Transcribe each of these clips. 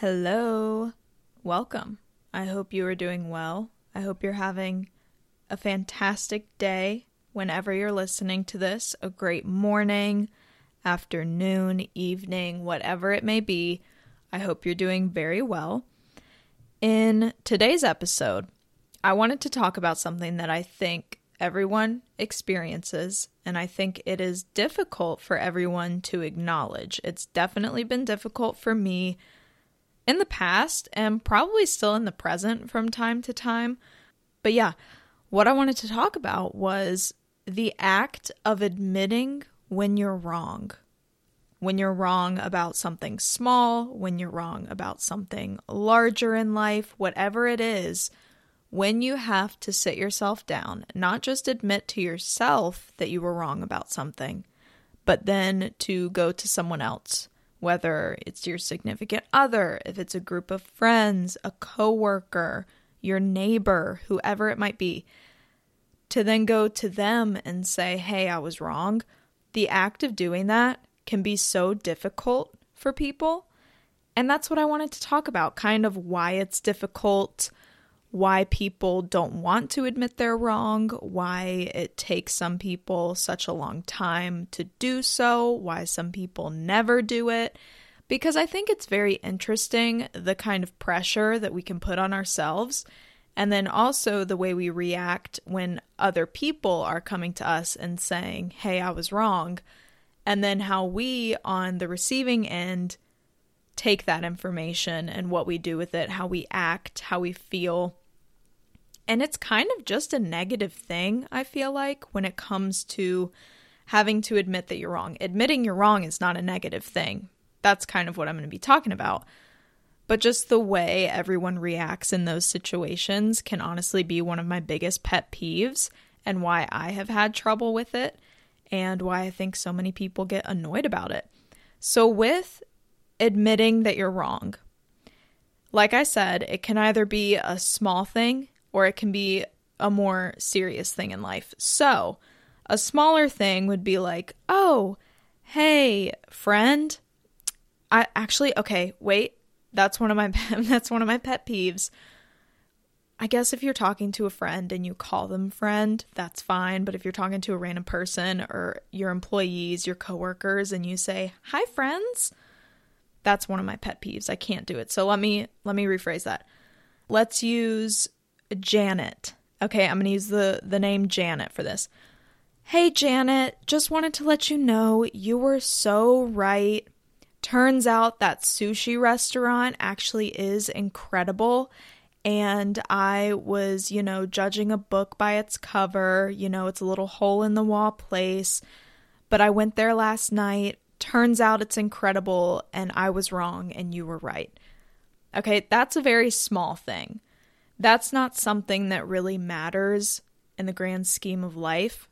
Hello, welcome. I hope you are doing well. I hope you're having a fantastic day whenever you're listening to this, a great morning, afternoon, evening, whatever it may be. I hope you're doing very well. In today's episode, I wanted to talk about something that I think everyone experiences, and I think it is difficult for everyone to acknowledge. It's definitely been difficult for me in the past and probably still in the present from time to time. But yeah, what I wanted to talk about was the act of admitting when you're wrong. When you're wrong about something small, when you're wrong about something larger in life, whatever it is, when you have to sit yourself down, not just admit to yourself that you were wrong about something, but then to go to someone else. Whether it's your significant other, if it's a group of friends, a coworker, your neighbor, whoever it might be, to then go to them and say, hey, I was wrong. The act of doing that can be so difficult for people. And that's what I wanted to talk about, kind of why it's difficult, why people don't want to admit they're wrong, why it takes some people such a long time to do so, why some people never do it, because I think it's very interesting the kind of pressure that we can put on ourselves, and then also the way we react when other people are coming to us and saying, hey, I was wrong, and then how we, on the receiving end, take that information and what we do with it, how we act, how we feel. And it's kind of just a negative thing, I feel like, when it comes to having to admit that you're wrong. Admitting you're wrong is not a negative thing. That's kind of what I'm going to be talking about. But just the way everyone reacts in those situations can honestly be one of my biggest pet peeves and why I have had trouble with it and why I think so many people get annoyed about it. So with admitting that you're wrong, like I said, it can either be a small thing or it can be a more serious thing in life. So a smaller thing would be like, oh, hey, friend, that's one of my pet peeves. I guess if you're talking to a friend and you call them friend, that's fine. But if you're talking to a random person or your employees, your coworkers, and you say, hi, friends, that's one of my pet peeves. I can't do it. So let me rephrase that. Let's use Janet. Okay, I'm going to use the name Janet for this. Hey, Janet, just wanted to let you know you were so right. Turns out that sushi restaurant actually is incredible. And I was, judging a book by its cover. It's a little hole-in-the-wall place. But I went there last night. Turns out it's incredible, and I was wrong, and you were right. Okay, that's a very small thing. That's not something that really matters in the grand scheme of life.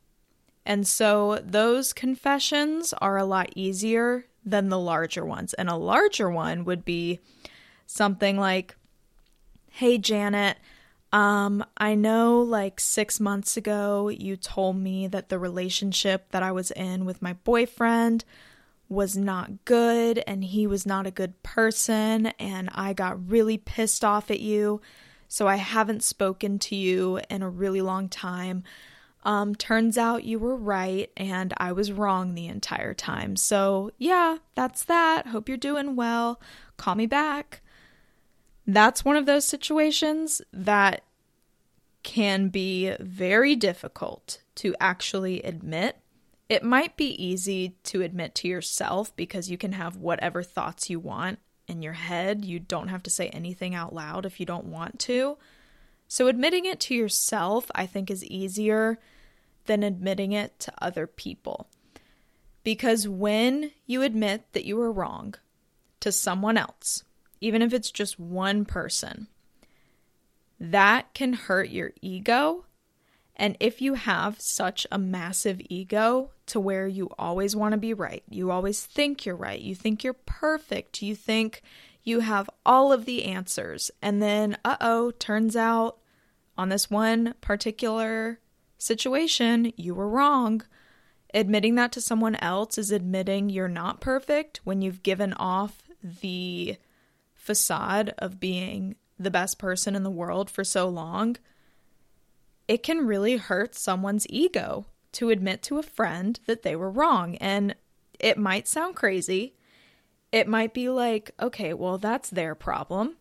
And so those confessions are a lot easier than the larger ones. And a larger one would be something like, hey, Janet, I know 6 months ago you told me that the relationship that I was in with my boyfriend was not good and he was not a good person and I got really pissed off at you, so I haven't spoken to you in a really long time. Turns out you were right and I was wrong the entire time. So yeah, that's that. Hope you're doing well. Call me back. That's one of those situations that can be very difficult to actually admit. It might be easy to admit to yourself because you can have whatever thoughts you want in your head. You don't have to say anything out loud if you don't want to. So admitting it to yourself, I think, is easier than admitting it to other people. Because when you admit that you were wrong to someone else, even if it's just one person, that can hurt your ego. And if you have such a massive ego to where you always want to be right, you always think you're right, you think you're perfect, you think you have all of the answers, and then, turns out on this one particular situation, you were wrong. Admitting that to someone else is admitting you're not perfect when you've given off the facade of being the best person in the world for so long, it can really hurt someone's ego to admit to a friend that they were wrong. And it might sound crazy. It might be like, okay, well, that's their problem.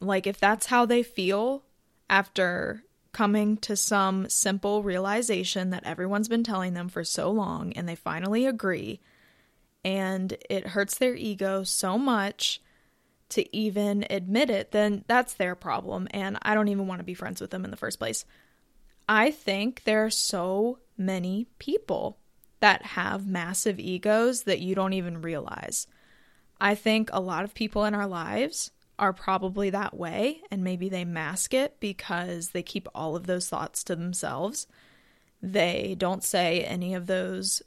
Like if that's how they feel after coming to some simple realization that everyone's been telling them for so long and they finally agree, and it hurts their ego so much to even admit it, then that's their problem, and I don't even want to be friends with them in the first place. I think there are so many people that have massive egos that you don't even realize. I think a lot of people in our lives are probably that way, and maybe they mask it because they keep all of those thoughts to themselves. They don't say any of those,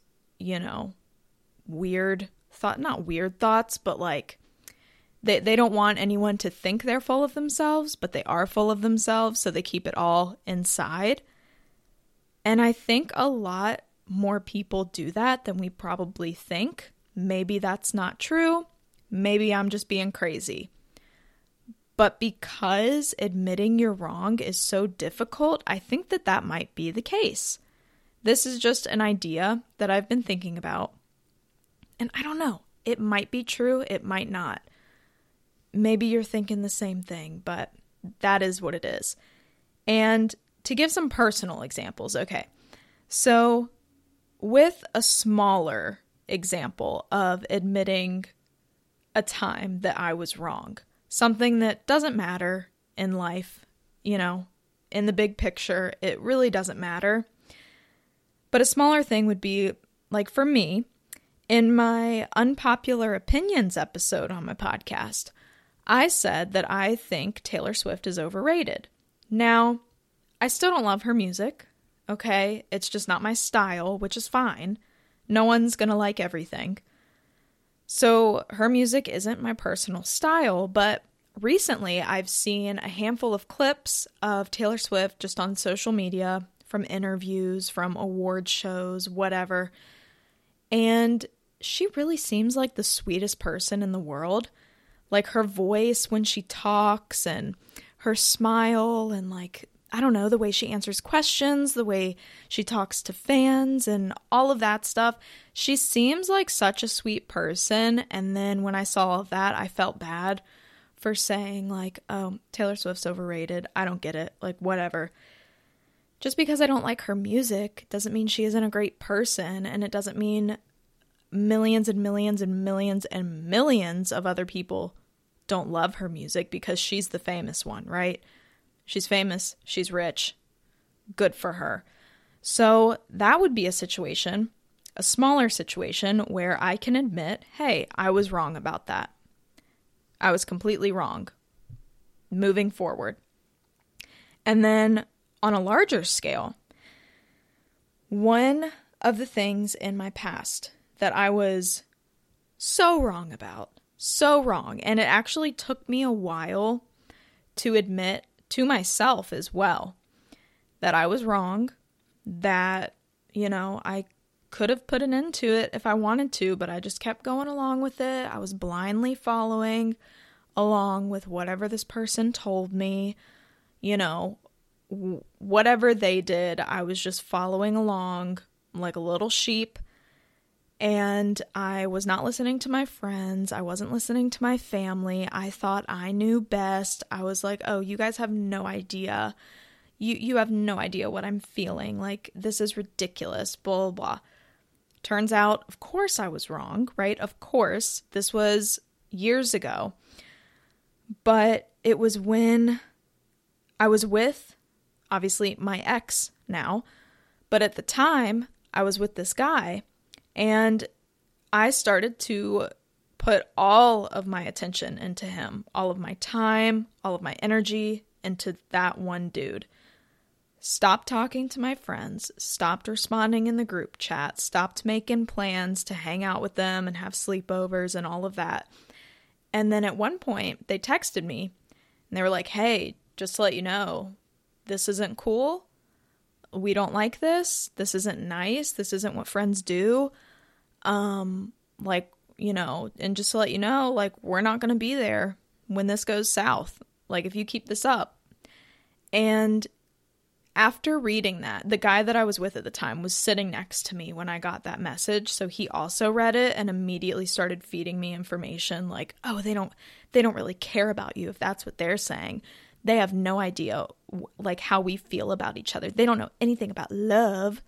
weird thought, not weird thoughts, but like they don't want anyone to think they're full of themselves, but they are full of themselves, so they keep it all inside. And I think a lot more people do that than we probably think. Maybe that's not true. Maybe I'm just being crazy. But because admitting you're wrong is so difficult, I think that might be the case. This is just an idea that I've been thinking about. And I don't know. It might be true. It might not. Maybe you're thinking the same thing, but that is what it is. And to give some personal examples, okay. So with a smaller example of admitting a time that I was wrong, something that doesn't matter in life, in the big picture, it really doesn't matter. But a smaller thing would be, like for me, in my Unpopular Opinions episode on my podcast, I said that I think Taylor Swift is overrated. Now, I still don't love her music, okay? It's just not my style, which is fine. No one's gonna like everything. So her music isn't my personal style, but recently I've seen a handful of clips of Taylor Swift just on social media, from interviews, from award shows, whatever. And she really seems like the sweetest person in the world. Like her voice when she talks and her smile and like, I don't know, the way she answers questions, the way she talks to fans and all of that stuff. She seems like such a sweet person. And then when I saw that, I felt bad for saying like, oh, Taylor Swift's overrated. I don't get it. Like whatever. Just because I don't like her music doesn't mean she isn't a great person. And it doesn't mean millions and millions and millions and millions of other people don't love her music because she's the famous one, right? She's famous. She's rich. Good for her. So that would be a situation, a smaller situation where I can admit, hey, I was wrong about that. I was completely wrong. Moving forward. And then on a larger scale, one of the things in my past that I was so wrong about, and it actually took me a while to admit to myself as well, that I was wrong, that, I could have put an end to it if I wanted to, but I just kept going along with it. I was blindly following along with whatever this person told me, whatever they did, I was just following along like a little sheep, and I was not listening to my friends. I wasn't listening to my family. I thought I knew best. I was like, oh, you guys have no idea. You have no idea what I'm feeling. Like, this is ridiculous, blah, blah, blah. Turns out, of course I was wrong, right? Of course. This was years ago. But it was when I was with, obviously, my ex now. But at the time, I was with this guy. And I started to put all of my attention into him, all of my time, all of my energy into that one dude. Stopped talking to my friends, stopped responding in the group chat, stopped making plans to hang out with them and have sleepovers and all of that. And then at one point, they texted me and they were like, hey, just to let you know, this isn't cool. We don't like this. This isn't nice. This isn't what friends do. Like, you know, and just to let you know, like, we're not going to be there when this goes south. Like, if you keep this up. And after reading that, the guy that I was with at the time was sitting next to me when I got that message. So he also read it and immediately started feeding me information like, oh, they don't really care about you if that's what they're saying. They have no idea like how we feel about each other. They don't know anything about love.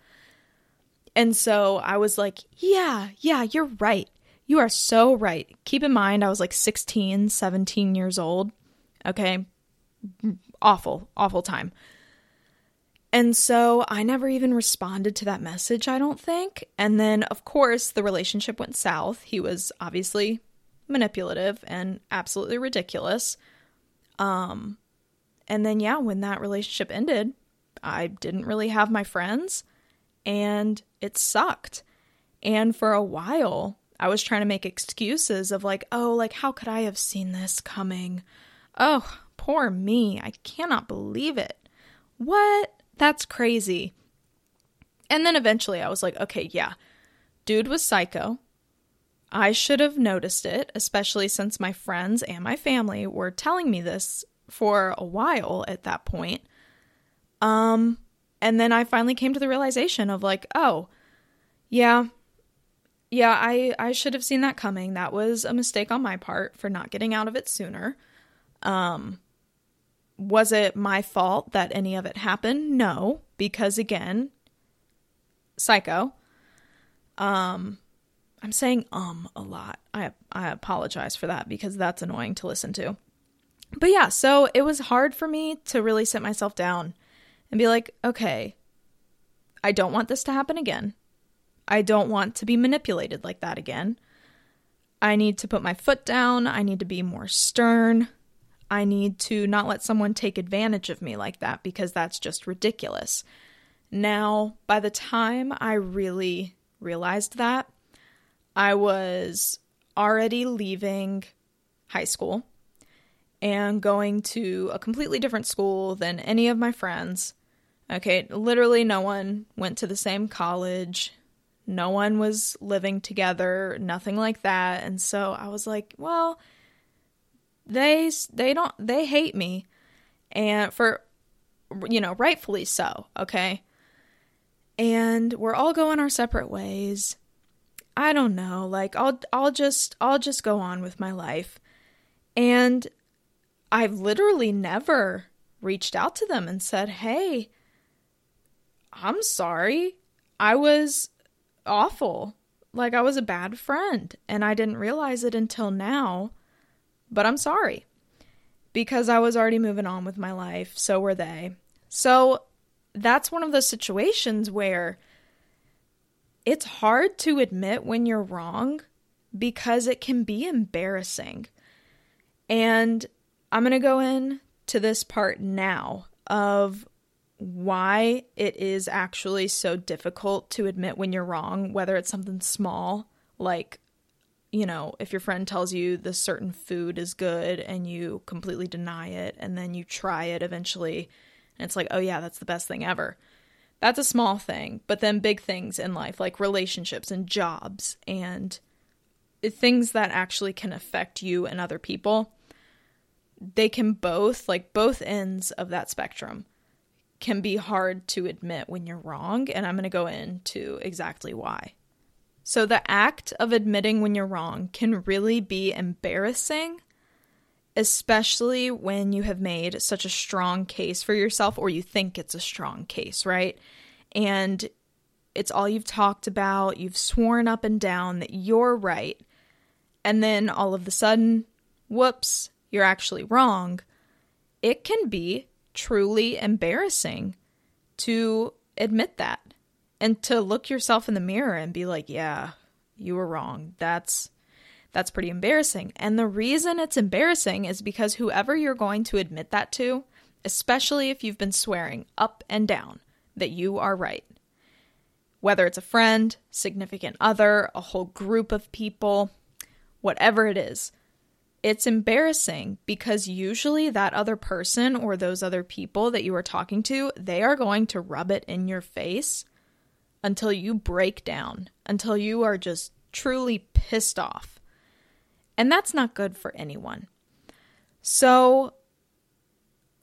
And so I was like, yeah, you're right. You are so right. Keep in mind, I was like 16, 17 years old. Okay. Awful time. And so I never even responded to that message, I don't think. And then, of course, the relationship went south. He was obviously manipulative and absolutely ridiculous. And then, yeah, when that relationship ended, I didn't really have my friends, and it sucked. And for a while, I was trying to make excuses of like, oh, like, how could I have seen this coming? Oh, poor me. I cannot believe it. What? That's crazy. And then eventually I was like, okay, yeah, dude was psycho. I should have noticed it, especially since my friends and my family were telling me this for a while at that point. And then I finally came to the realization of like, oh, yeah, I should have seen that coming. That was a mistake on my part for not getting out of it sooner. Was it my fault that any of it happened? No, because again, psycho. I'm saying a lot. I apologize for that because that's annoying to listen to. But yeah, so it was hard for me to really sit myself down and be like, okay, I don't want this to happen again. I don't want to be manipulated like that again. I need to put my foot down. I need to be more stern. I need to not let someone take advantage of me like that because that's just ridiculous. Now, by the time I really realized that, I was already leaving high school and going to a completely different school than any of my friends. Okay, literally no one went to the same college. No one was living together, nothing like that. And so I was like, well, They hate me, and for, you know, rightfully so, okay? And we're all going our separate ways. I don't know, like, I'll just go on with my life. And I've literally never reached out to them and said, hey, I'm sorry, I was awful. Like, I was a bad friend, and I didn't realize it until now. But I'm sorry, because I was already moving on with my life, so were they. So that's one of those situations where it's hard to admit when you're wrong because it can be embarrassing. And I'm going to go into this part now of why it is actually so difficult to admit when you're wrong, whether it's something small like, you know, if your friend tells you this certain food is good and you completely deny it and then you try it eventually and it's like, oh yeah, that's the best thing ever. That's a small thing. But then big things in life like relationships and jobs and things that actually can affect you and other people, they can both, like both ends of that spectrum can be hard to admit when you're wrong. And I'm going to go into exactly why. So the act of admitting when you're wrong can really be embarrassing, especially when you have made such a strong case for yourself or you think it's a strong case, right? And it's all you've talked about. You've sworn up and down that you're right. And then all of a sudden, whoops, you're actually wrong. It can be truly embarrassing to admit that. And to look yourself in the mirror and be like, yeah, you were wrong. That's pretty embarrassing. And the reason it's embarrassing is because whoever you're going to admit that to, especially if you've been swearing up and down that you are right, whether it's a friend, significant other, a whole group of people, whatever it is, it's embarrassing because usually that other person or those other people that you are talking to, they are going to rub it in your face until you break down, until you are just truly pissed off And that's not good for anyone. So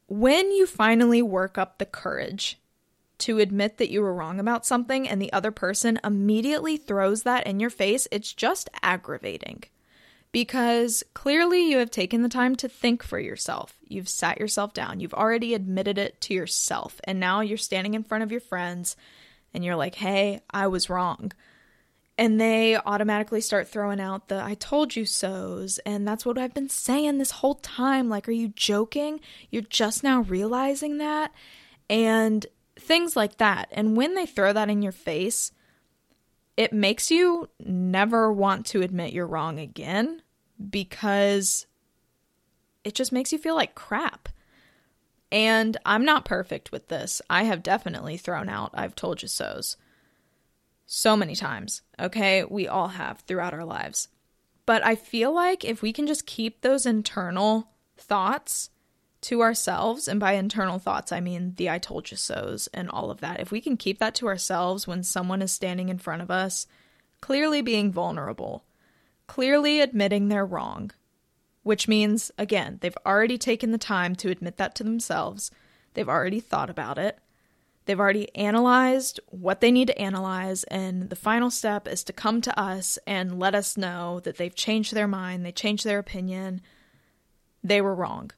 when you finally work up the courage to admit that you were wrong about something and the other person immediately throws that in your face, it's just aggravating. Because clearly you have taken the time to think for yourself. You've sat yourself down. You've already admitted it to yourself. And now you're standing in front of your friends and you're like, hey, I was wrong. And they automatically start throwing out the I told you so's, and that's what I've been saying this whole time. Like, are you joking? You're just now realizing that? And things like that. And when they throw that in your face, it makes you never want to admit you're wrong again, because it just makes you feel like crap. And I'm not perfect with this. I have definitely thrown out I've told you so's. So many times, okay? We all have throughout our lives. But I feel like if we can just keep those internal thoughts to ourselves, and by internal thoughts, I mean the I told you so's and all of that. If we can keep that to ourselves when someone is standing in front of us, clearly being vulnerable, clearly admitting they're wrong, which means, again, they've already taken the time to admit that to themselves. They've already thought about it. They've already analyzed what they need to analyze, and the final step is to come to us and let us know that they've changed their mind, they changed their opinion, they were wrong.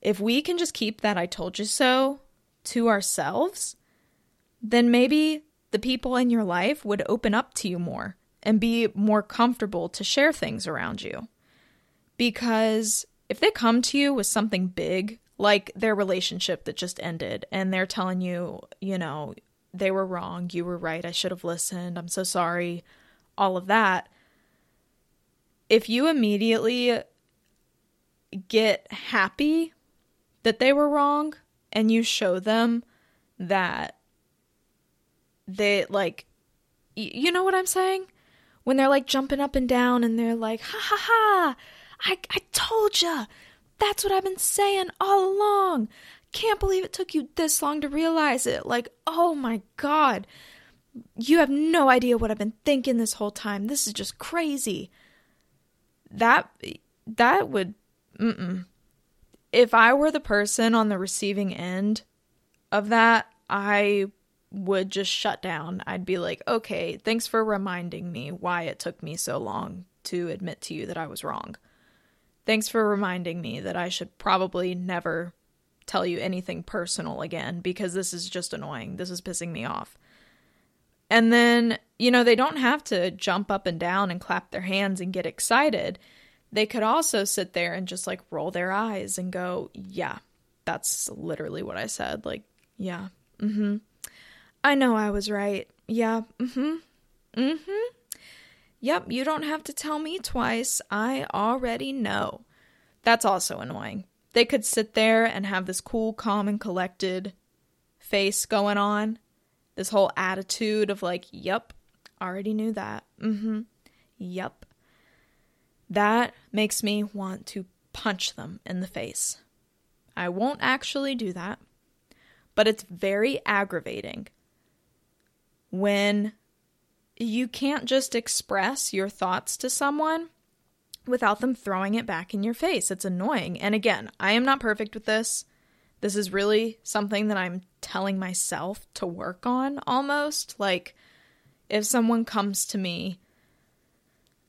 If we can just keep that I told you so to ourselves, then maybe the people in your life would open up to you more and be more comfortable to share things around you. Because if they come to you with something big, like their relationship that just ended, and they're telling you, you know, they were wrong, you were right, I should have listened, I'm so sorry, all of that. If you immediately get happy that they were wrong and you show them that they, like, you know what I'm saying? When they're like jumping up and down and they're like, ha ha ha, I told ya. That's what I've been saying all along. Can't believe it took you this long to realize it. Like, oh my God, you have no idea what I've been thinking this whole time. This is just crazy. That would, If I were the person on the receiving end of that, I would just shut down. I'd be like, okay, thanks for reminding me why it took me so long to admit to you that I was wrong. Thanks for reminding me that I should probably never tell you anything personal again, because this is just annoying. This is pissing me off. And then, you know, they don't have to jump up and down and clap their hands and get excited. They could also sit there and just like roll their eyes and go, yeah, that's literally what I said. Like, yeah, I know I was right. Yeah, Yep, you don't have to tell me twice. I already know. That's also annoying. They could sit there and have this cool, calm, and collected face going on. This whole attitude of like, yep, already knew that. Yep. That makes me want to punch them in the face. I won't actually do that, but it's very aggravating when you can't just express your thoughts to someone without them throwing it back in your face. It's annoying. And again, I am not perfect with this. This is really something that I'm telling myself to work on almost. Like, if someone comes to me,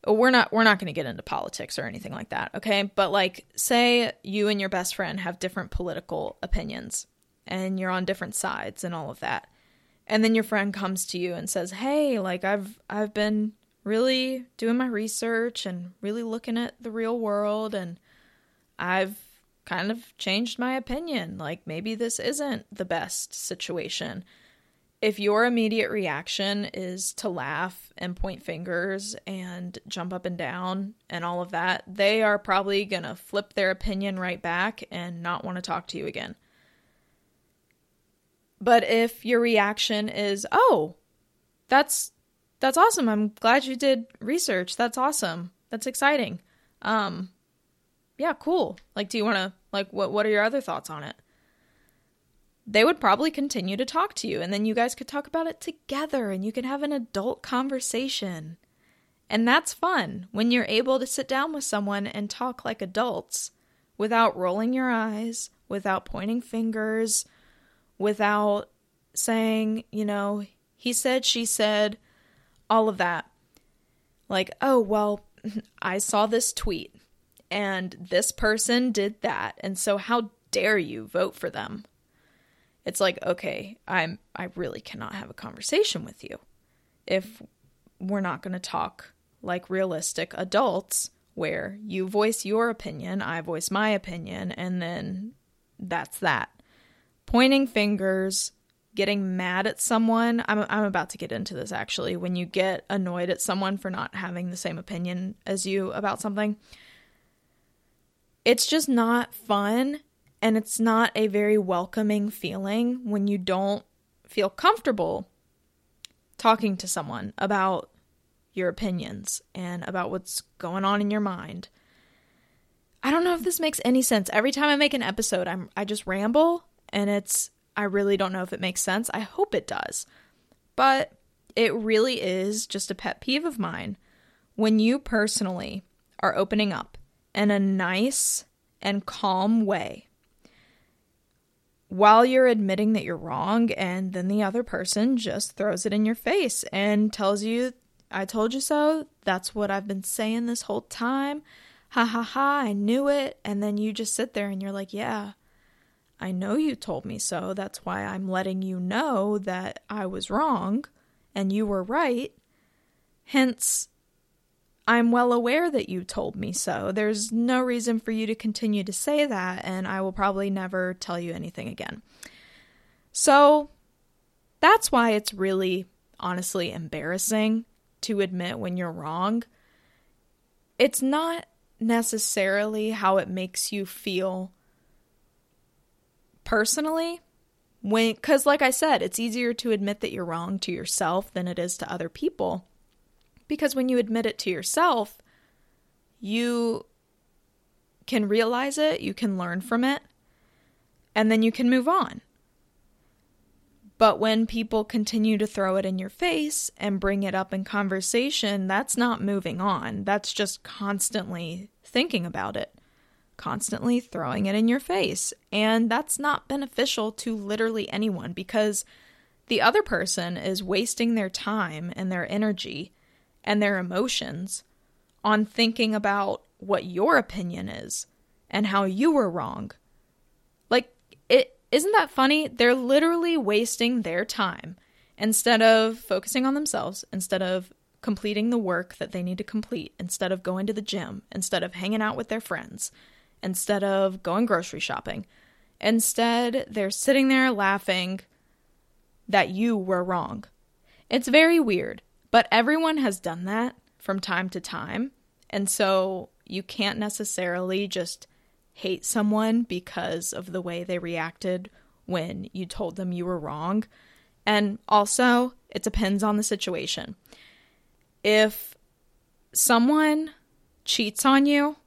we're not going to get into politics or anything like that, okay? But like, say you and your best friend have different political opinions and you're on different sides and all of that. And then your friend comes to you and says, hey, like, I've been really doing my research and really looking at the real world, and I've kind of changed my opinion. Like, maybe this isn't the best situation. If your immediate reaction is to laugh and point fingers and jump up and down and all of that, they are probably going to flip their opinion right back and not want to talk to you again. But if your reaction is, oh, that's awesome. I'm glad you did research. That's awesome. That's exciting. Yeah, cool. Like, do you want to, like, what are your other thoughts on it? They would probably continue to talk to you, and then you guys could talk about it together and you could have an adult conversation. And that's fun when you're able to sit down with someone and talk like adults without rolling your eyes, without pointing fingers, without saying, you know, he said, she said, all of that. Like, oh, well, I saw this tweet and this person did that. And so how dare you vote for them? It's like, okay, I really cannot have a conversation with you if we're not going to talk like realistic adults where you voice your opinion, I voice my opinion, and then that's that. Pointing fingers, getting mad at someone. I'm about to get into this, actually. When you get annoyed at someone for not having the same opinion as you about something, it's just not fun, and it's not a very welcoming feeling when you don't feel comfortable talking to someone about your opinions and about what's going on in your mind. I don't know if this makes any sense. Every time I make an episode, I just ramble, and I really don't know if it makes sense. I hope it does. But it really is just a pet peeve of mine when you personally are opening up in a nice and calm way while you're admitting that you're wrong, and then the other person just throws it in your face and tells you, I told you so, that's what I've been saying this whole time, ha ha ha, I knew it, and then you just sit there and you're like, yeah, I know you told me so, that's why I'm letting you know that I was wrong and you were right, hence, I'm well aware that you told me so. There's no reason for you to continue to say that, and I will probably never tell you anything again. So that's why it's really, honestly, embarrassing to admit when you're wrong. It's not necessarily how it makes you feel personally, because like I said, it's easier to admit that you're wrong to yourself than it is to other people. Because when you admit it to yourself, you can realize it, you can learn from it, and then you can move on. But when people continue to throw it in your face and bring it up in conversation, that's not moving on. That's just constantly thinking about it, constantly throwing it in your face. And that's not beneficial to literally anyone, because the other person is wasting their time and their energy and their emotions on thinking about what your opinion is and how you were wrong. Like, isn't that funny? They're literally wasting their time instead of focusing on themselves, instead of completing the work that they need to complete, instead of going to the gym, instead of hanging out with their friends, instead of going grocery shopping. Instead, they're sitting there laughing that you were wrong. It's very weird. But everyone has done that from time to time, and so you can't necessarily just hate someone because of the way they reacted when you told them you were wrong. And also, it depends on the situation. If someone cheats on you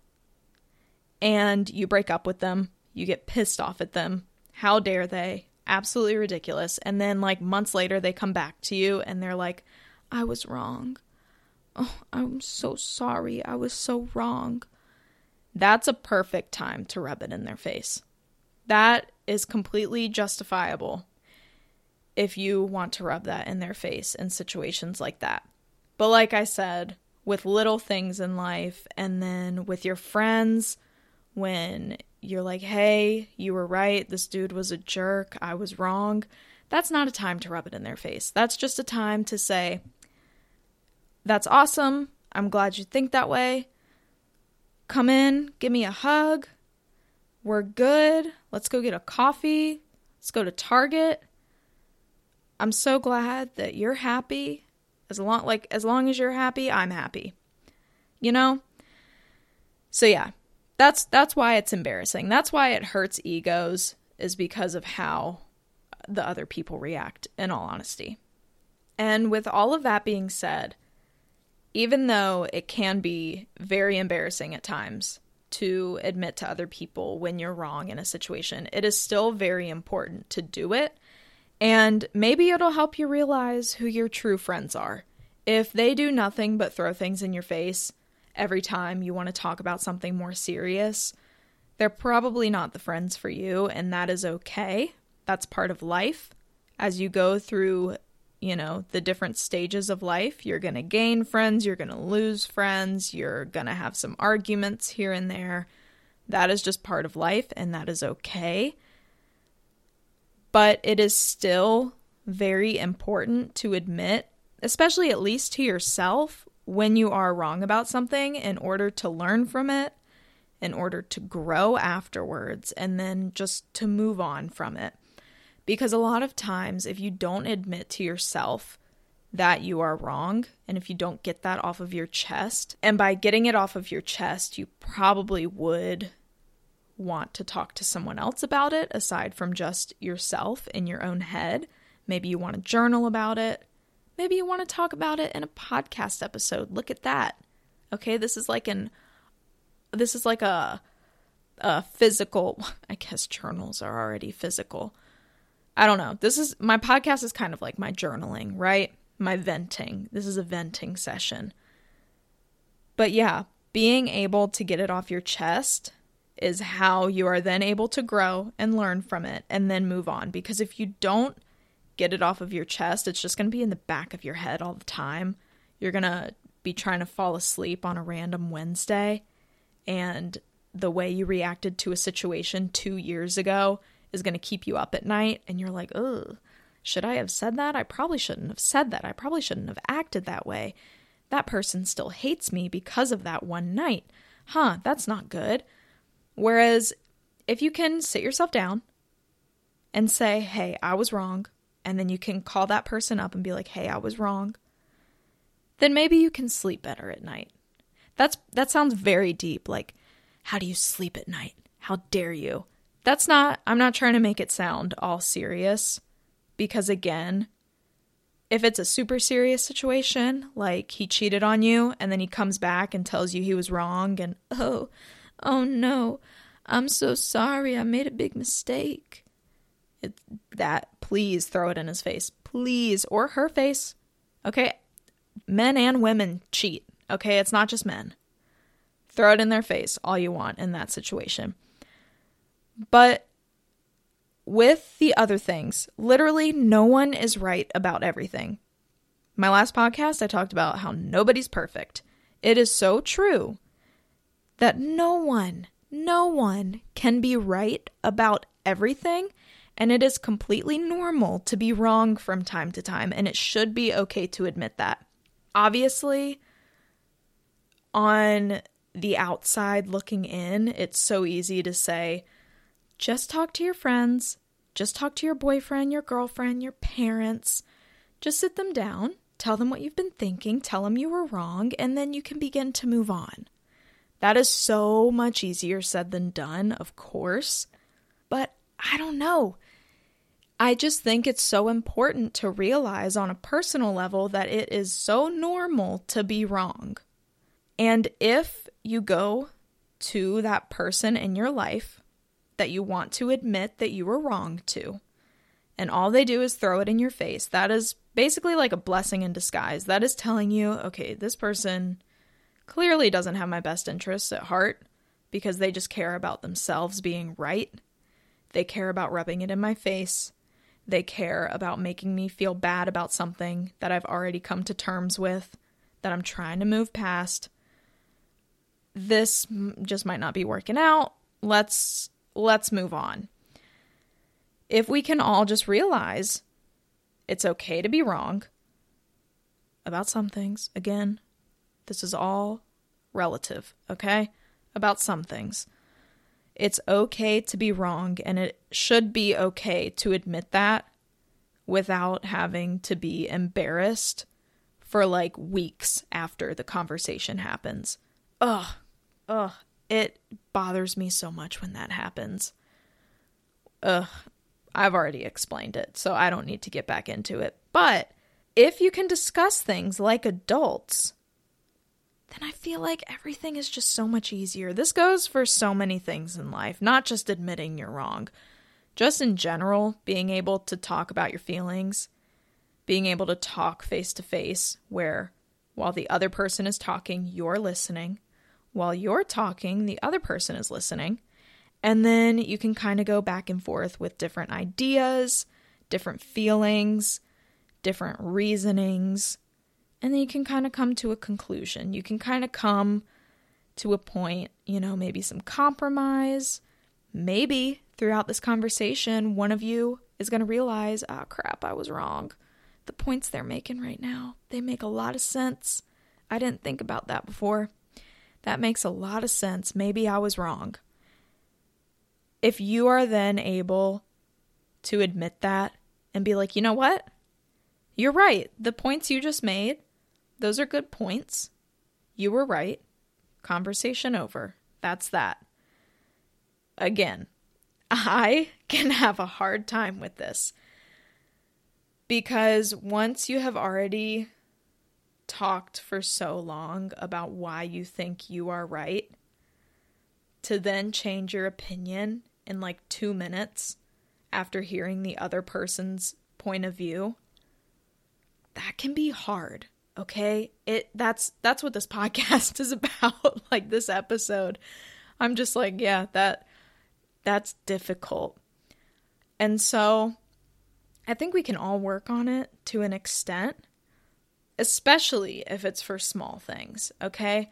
and you break up with them, you get pissed off at them, how dare they? Absolutely ridiculous. And then, like, months later, they come back to you and they're like, I was wrong. Oh, I'm so sorry. I was so wrong. That's a perfect time to rub it in their face. That is completely justifiable if you want to rub that in their face in situations like that. But like I said, with little things in life, and then with your friends, when you're like, hey, you were right. This dude was a jerk. I was wrong. That's not a time to rub it in their face. That's just a time to say, that's awesome. I'm glad you think that way. Come in, give me a hug. We're good. Let's go get a coffee. Let's go to Target. I'm so glad that you're happy. As long as you're happy, I'm happy. You know? So yeah, that's why it's embarrassing. That's why it hurts egos, is because of how the other people react, in all honesty. And with all of that being said, even though it can be very embarrassing at times to admit to other people when you're wrong in a situation, it is still very important to do it. And maybe it'll help you realize who your true friends are If they do nothing but throw things in your face every time you want to talk about something more serious, they're probably not the friends for you, and that is okay. That's part of life. As you go through, you know, the different stages of life, you're going to gain friends, you're going to lose friends, you're going to have some arguments here and there. That is just part of life, and that is okay. But it is still very important to admit, especially at least to yourself, when you are wrong about something in order to learn from it, in order to grow afterwards, and then just to move on from it. Because a lot of times, if you don't admit to yourself that you are wrong, and if you don't get that off of your chest, and by getting it off of your chest, you probably would want to talk to someone else about it, aside from just yourself in your own head. Maybe you want to journal about it. Maybe you want to talk about it in a podcast episode. Look at that. Okay, this is like a physical, I guess journals are already physical. I don't know. My podcast is kind of like my journaling, right? My venting. This is a venting session. But yeah, being able to get it off your chest is how you are then able to grow and learn from it and then move on. Because if you don't get it off of your chest, it's just going to be in the back of your head all the time. You're going to be trying to fall asleep on a random Wednesday, and the way you reacted to a situation 2 years ago is going to keep you up at night, and you're like, ugh, should I have said that? I probably shouldn't have said that. I probably shouldn't have acted that way. That person still hates me because of that one night. Huh, that's not good. Whereas if you can sit yourself down and say, hey, I was wrong, and then you can call that person up and be like, hey, I was wrong, then maybe you can sleep better at night. That sounds very deep, like, how do you sleep at night? How dare you? I'm not trying to make it sound all serious, because again, if it's a super serious situation, like he cheated on you, and then he comes back and tells you he was wrong, and oh no, I'm so sorry, I made a big mistake. Please throw it in his face. Please. Or her face. Okay? Men and women cheat. Okay? It's not just men. Throw it in their face all you want in that situation. But with the other things, literally no one is right about everything. My last podcast, I talked about how nobody's perfect. It is so true that no one can be right about everything. And it is completely normal to be wrong from time to time, and it should be okay to admit that. Obviously, on the outside looking in, it's so easy to say, just talk to your friends, just talk to your boyfriend, your girlfriend, your parents, just sit them down, tell them what you've been thinking, tell them you were wrong, and then you can begin to move on. That is so much easier said than done, of course, but I don't know. I just think it's so important to realize on a personal level that it is so normal to be wrong. And if you go to that person in your life that you want to admit that you were wrong to, and all they do is throw it in your face, that is basically like a blessing in disguise. That is telling you, okay, this person clearly doesn't have my best interests at heart, because they just care about themselves being right. They care about rubbing it in my face. They care about making me feel bad about something that I've already come to terms with, that I'm trying to move past. This just might not be working out. Let's move on. If we can all just realize it's okay to be wrong about some things. Again, this is all relative, okay? About some things. It's okay to be wrong, and it should be okay to admit that without having to be embarrassed for like weeks after the conversation happens. Ugh, it bothers me so much when that happens. Ugh, I've already explained it, so I don't need to get back into it. But if you can discuss things like adults, then I feel like everything is just so much easier. This goes for so many things in life, not just admitting you're wrong. Just in general, being able to talk about your feelings, being able to talk face to face where While the other person is talking, you're listening. While you're talking, the other person is listening. And then you can kind of go back and forth with different ideas, different feelings, different reasonings. And then you can kind of come to a conclusion. You can kind of come to a point, maybe some compromise. Maybe throughout this conversation, one of you is going to realize, oh crap, I was wrong. The points they're making right now, they make a lot of sense. I didn't think about that before. That makes a lot of sense. Maybe I was wrong. If you are then able to admit that and be like, you know what? You're right. The points you just made, those are good points. You were right. Conversation over. That's that. Again, I can have a hard time with this because once you have already talked for so long about why you think you are right, to then change your opinion in like 2 minutes after hearing the other person's point of view, that can be hard, okay? That's what this podcast is about, like this episode. I'm just like, yeah, that's difficult. And so I think we can all work on it to an extent, especially if it's for small things, okay?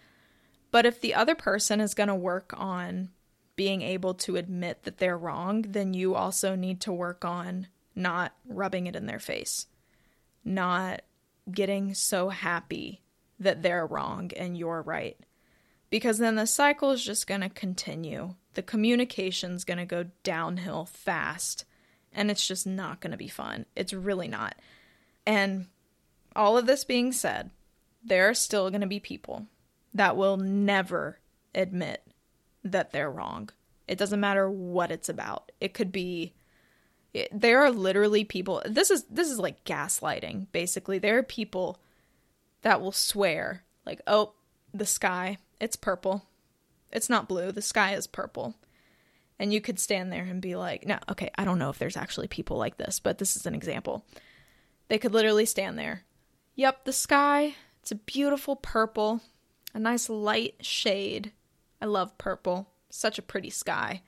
But if the other person is going to work on being able to admit that they're wrong, then you also need to work on not rubbing it in their face, not getting so happy that they're wrong and you're right. Because then the cycle is just going to continue. The communication's going to go downhill fast, and it's just not going to be fun. It's really not. And all of this being said, there are still going to be people that will never admit that they're wrong. It doesn't matter what it's about. It could be, there are literally people, this is like gaslighting, basically. There are people that will swear, like, oh, the sky, it's purple. It's not blue. The sky is purple. And you could stand there and be like, no, okay, I don't know if there's actually people like this, but this is an example. They could literally stand there. Yep, the sky, it's a beautiful purple, a nice light shade. I love purple. Such a pretty sky.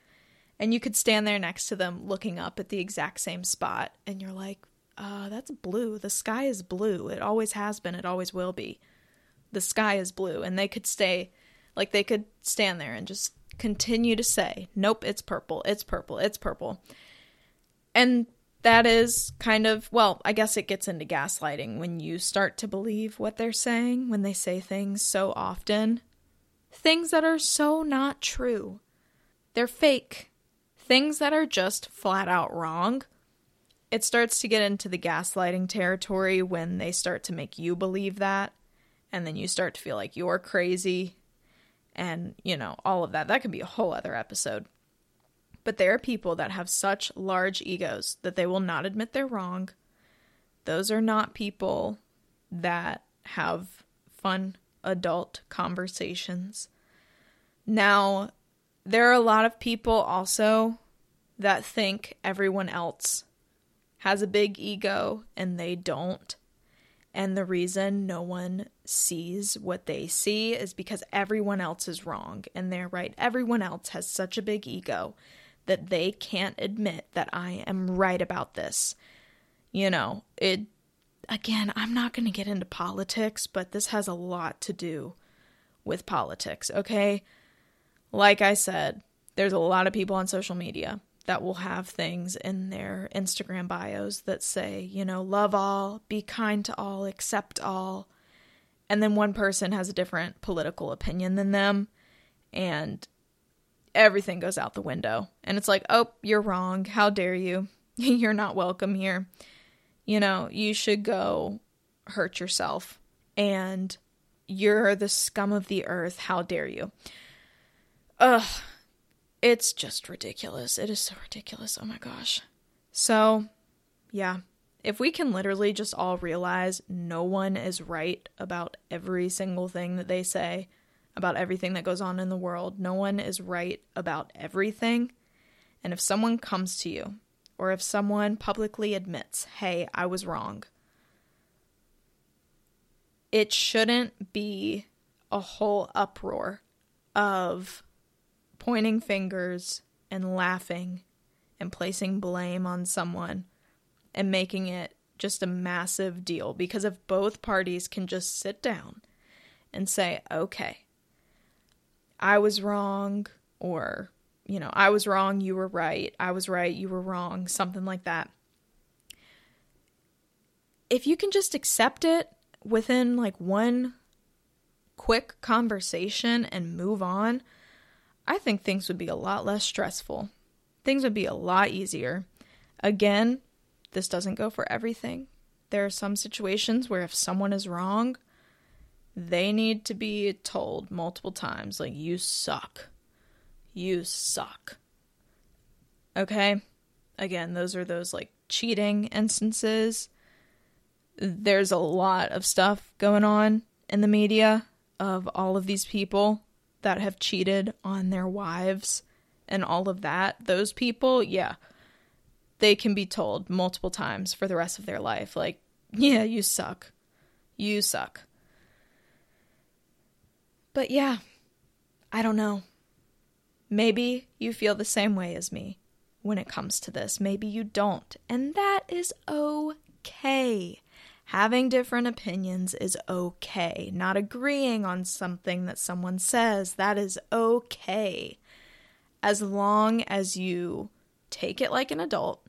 And you could stand there next to them looking up at the exact same spot. And you're like, that's blue. The sky is blue. It always has been. It always will be. The sky is blue. And they could stay, like they could stand there and just continue to say, nope, it's purple, it's purple, it's purple. And that is kind of, well, I guess it gets into gaslighting when you start to believe what they're saying, when they say things so often. Things that are so not true. They're fake. Things that are just flat out wrong. It starts to get into the gaslighting territory when they start to make you believe that. And then you start to feel like you're crazy and, all of that. That could be a whole other episode. But there are people that have such large egos that they will not admit they're wrong. Those are not people that have fun adult conversations. Now, there are a lot of people also that think everyone else has a big ego and they don't. And the reason no one sees what they see is because everyone else is wrong and they're right. Everyone else has such a big ego that they can't admit that I am right about this. Again, I'm not going to get into politics, but this has a lot to do with politics, okay? Like I said, there's a lot of people on social media that will have things in their Instagram bios that say, love all, be kind to all, accept all. And then one person has a different political opinion than them and everything goes out the window. And it's like, oh, you're wrong. How dare you? You're not welcome here. You should go hurt yourself and you're the scum of the earth. How dare you? Ugh. It's just ridiculous. It is so ridiculous. Oh my gosh. So, yeah. If we can literally just all realize no one is right about every single thing that they say, about everything that goes on in the world, no one is right about everything. And if someone comes to you, or if someone publicly admits, hey, I was wrong, it shouldn't be a whole uproar of pointing fingers and laughing and placing blame on someone and making it just a massive deal. Because if both parties can just sit down and say, okay, I was wrong, or, you know, I was wrong, you were right, I was right, you were wrong, something like that. If you can just accept it within like one quick conversation and move on, I think things would be a lot less stressful. Things would be a lot easier. Again, this doesn't go for everything. There are some situations where if someone is wrong, they need to be told multiple times, like, you suck. You suck. Okay? Again, those are those like cheating instances. There's a lot of stuff going on in the media of all of these people that have cheated on their wives and all of that. Those people, yeah, they can be told multiple times for the rest of their life, like, yeah, you suck. You suck. But yeah, I don't know. Maybe you feel the same way as me when it comes to this. Maybe you don't. And that is okay. Having different opinions is okay. Not agreeing on something that someone says, that is okay. As long as you take it like an adult,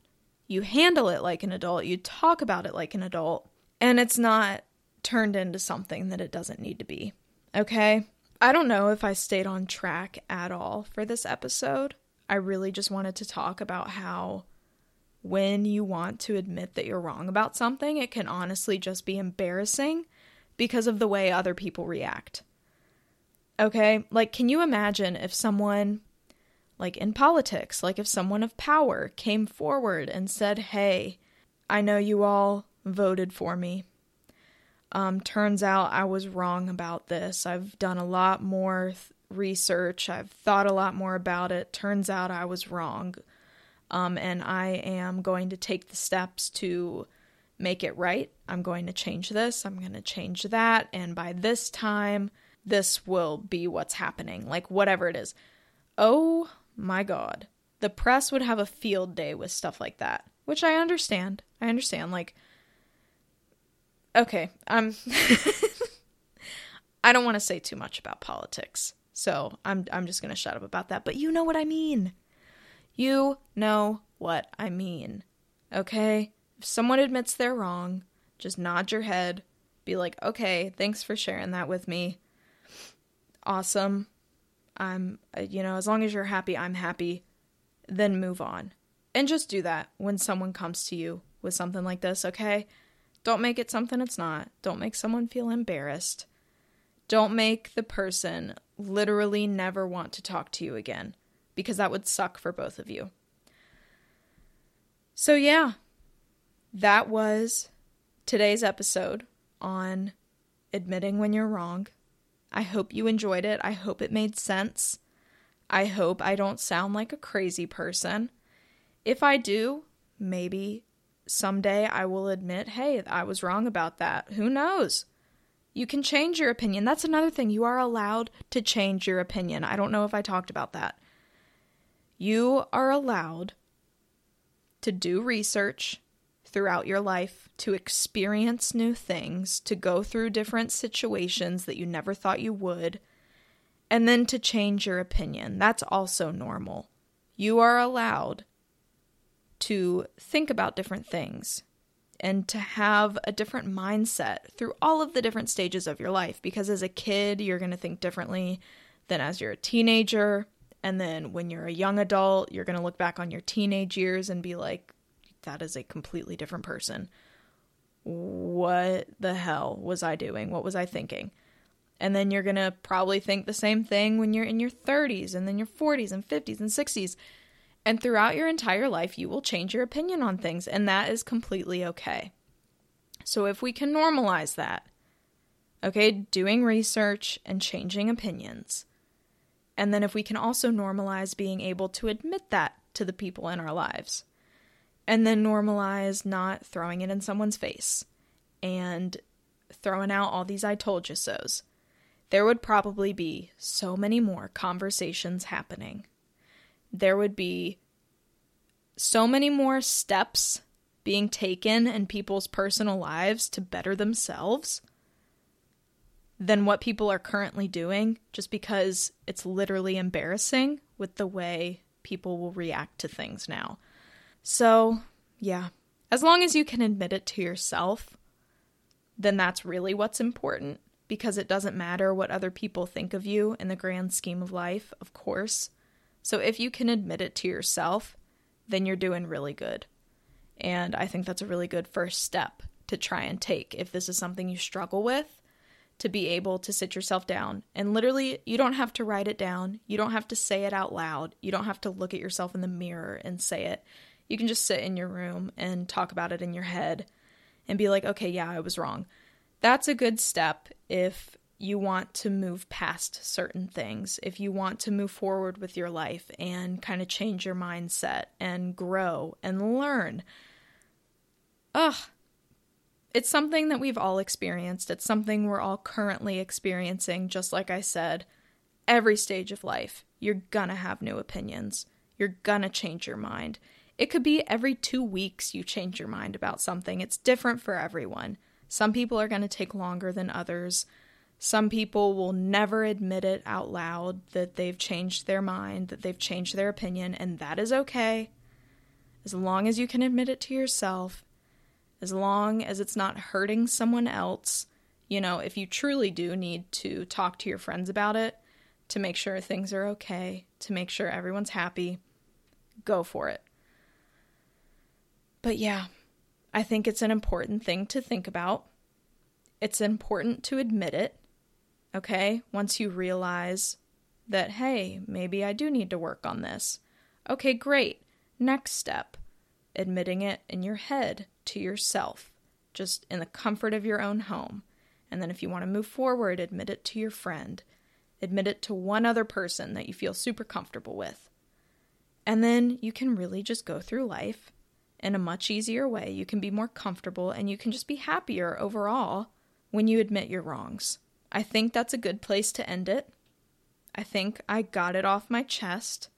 you handle it like an adult, you talk about it like an adult, and it's not turned into something that it doesn't need to be. Okay? I don't know if I stayed on track at all for this episode. I really just wanted to talk about how when you want to admit that you're wrong about something, it can honestly just be embarrassing because of the way other people react. Okay? Like, can you imagine if someone, like in politics, like if someone of power came forward and said, hey, I know you all voted for me. Turns out I was wrong about this. I've done a lot more research. I've thought a lot more about it. Turns out I was wrong. And I am going to take the steps to make it right. I'm going to change this. I'm going to change that. And by this time, this will be what's happening. Like, whatever it is. Oh my God. The press would have a field day with stuff like that, which I understand. Like, okay, I don't want to say too much about politics, so I'm just going to shut up about that. But you know what I mean. You know what I mean, okay? If someone admits they're wrong, just nod your head, be like, okay, thanks for sharing that with me. Awesome. I'm, you know, as long as you're happy, I'm happy. Then move on. And just do that when someone comes to you with something like this, okay? Don't make it something it's not. Don't make someone feel embarrassed. Don't make the person literally never want to talk to you again, because that would suck for both of you. So yeah, that was today's episode on admitting when you're wrong. I hope you enjoyed it. I hope it made sense. I hope I don't sound like a crazy person. If I do, maybe someday I will admit, hey, I was wrong about that. Who knows? You can change your opinion. That's another thing. You are allowed to change your opinion. I don't know if I talked about that. You are allowed to do research throughout your life, to experience new things, to go through different situations that you never thought you would, and then to change your opinion. That's also normal. You are allowed to think about different things and to have a different mindset through all of the different stages of your life. Because as a kid, you're going to think differently than as you're a teenager. And then when you're a young adult, you're going to look back on your teenage years and be like, that is a completely different person. What the hell was I doing? What was I thinking? And then you're going to probably think the same thing when you're in your 30s and then your 40s and 50s and 60s. And throughout your entire life, you will change your opinion on things, and that is completely okay. So if we can normalize that, okay, doing research and changing opinions, and then if we can also normalize being able to admit that to the people in our lives, and then normalize not throwing it in someone's face, and throwing out all these I told you so's, there would probably be so many more conversations happening. There would be so many more steps being taken in people's personal lives to better themselves than what people are currently doing, just because it's literally embarrassing with the way people will react to things now. So, yeah, as long as you can admit it to yourself, then that's really what's important, because it doesn't matter what other people think of you in the grand scheme of life, of course. So if you can admit it to yourself, then you're doing really good. And I think that's a really good first step to try and take if this is something you struggle with, to be able to sit yourself down. And literally, you don't have to write it down. You don't have to say it out loud. You don't have to look at yourself in the mirror and say it. You can just sit in your room and talk about it in your head and be like, okay, yeah, I was wrong. That's a good step if you want to move past certain things, if you want to move forward with your life and kind of change your mindset and grow and learn. It's something that we've all experienced. It's something we're all currently experiencing. Just like I said, every stage of life, you're gonna have new opinions. You're gonna change your mind. It could be every 2 weeks you change your mind about something. It's different for everyone. Some people are gonna take longer than others. Some people will never admit it out loud that they've changed their mind, that they've changed their opinion, and that is okay. As long as you can admit it to yourself, as long as it's not hurting someone else. You know, if you truly do need to talk to your friends about it, to make sure things are okay, to make sure everyone's happy, go for it. But yeah, I think it's an important thing to think about. It's important to admit it. Okay, once you realize that, hey, maybe I do need to work on this. Okay, great. Next step, admitting it in your head to yourself, just in the comfort of your own home. And then if you want to move forward, admit it to your friend. Admit it to one other person that you feel super comfortable with. And then you can really just go through life in a much easier way. You can be more comfortable and you can just be happier overall when you admit your wrongs. I think that's a good place to end it. I think I got it off my chest.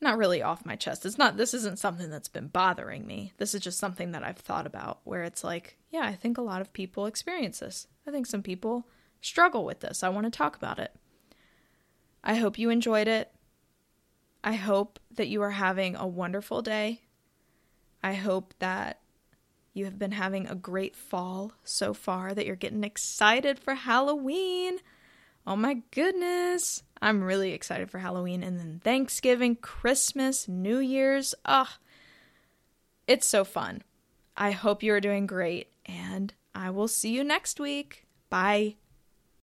Not really off my chest. This isn't something that's been bothering me. This is just something that I've thought about where it's like, yeah, I think a lot of people experience this. I think some people struggle with this. I want to talk about it. I hope you enjoyed it. I hope that you are having a wonderful day. I hope that you have been having a great fall so far, that you're getting excited for Halloween. Oh my goodness. I'm really excited for Halloween, and then Thanksgiving, Christmas, New Year's. It's so fun. I hope you're doing great, and I will see you next week. Bye.